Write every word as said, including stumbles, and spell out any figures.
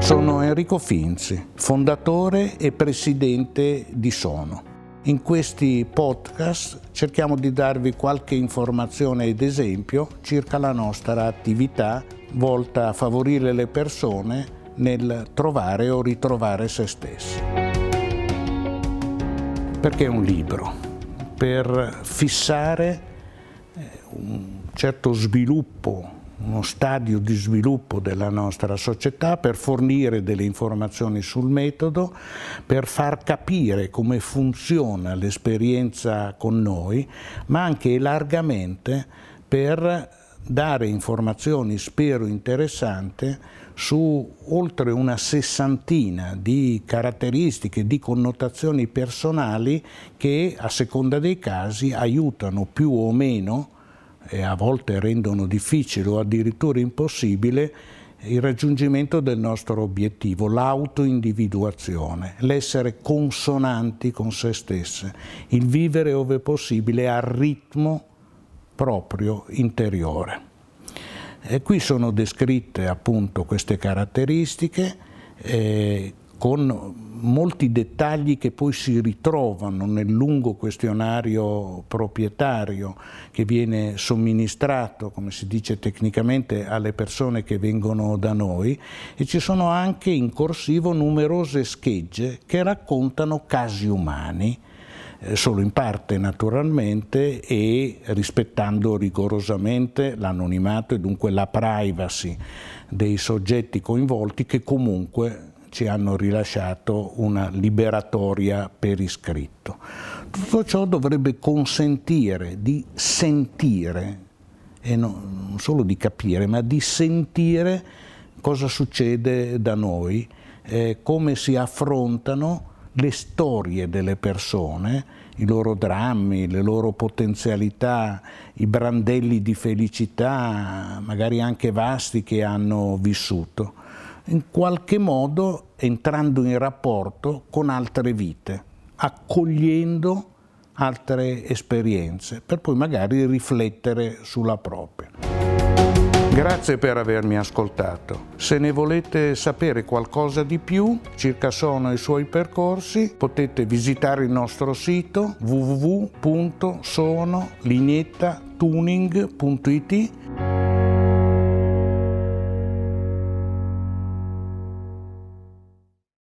Sono Enrico Finzi, fondatore e presidente di Sono. In questi podcast cerchiamo di darvi qualche informazione ed esempio circa la nostra attività volta a favorire le persone nel trovare o ritrovare se stessi. Perché un libro? Per fissare un certo sviluppo, uno stadio di sviluppo della nostra società, per fornire delle informazioni sul metodo, per far capire come funziona l'esperienza con noi, ma anche largamente per dare informazioni, spero interessanti, su oltre una sessantina di caratteristiche, di connotazioni personali che a seconda dei casi aiutano più o meno e a volte rendono difficile o addirittura impossibile il raggiungimento del nostro obiettivo, l'autoindividuazione, l'essere consonanti con se stesse, il vivere ove possibile al ritmo proprio interiore. E qui sono descritte appunto queste caratteristiche eh, con molti dettagli che poi si ritrovano nel lungo questionario proprietario che viene somministrato, come si dice tecnicamente, alle persone che vengono da noi, e ci sono anche in corsivo numerose schegge che raccontano casi umani, eh, solo in parte naturalmente e rispettando rigorosamente l'anonimato e dunque la privacy dei soggetti coinvolti, che comunque ci hanno rilasciato una liberatoria per iscritto. Tutto ciò dovrebbe consentire di sentire, e non solo di capire, ma di sentire cosa succede da noi, eh, come si affrontano le storie delle persone, i loro drammi, le loro potenzialità, i brandelli di felicità, magari anche vasti, che hanno vissuto, in qualche modo entrando in rapporto con altre vite, accogliendo altre esperienze, per poi magari riflettere sulla propria. Grazie per avermi ascoltato. Se ne volete sapere qualcosa di più circa Sono e i suoi percorsi, potete visitare il nostro sito w w w punto sono lineetta tuning punto i t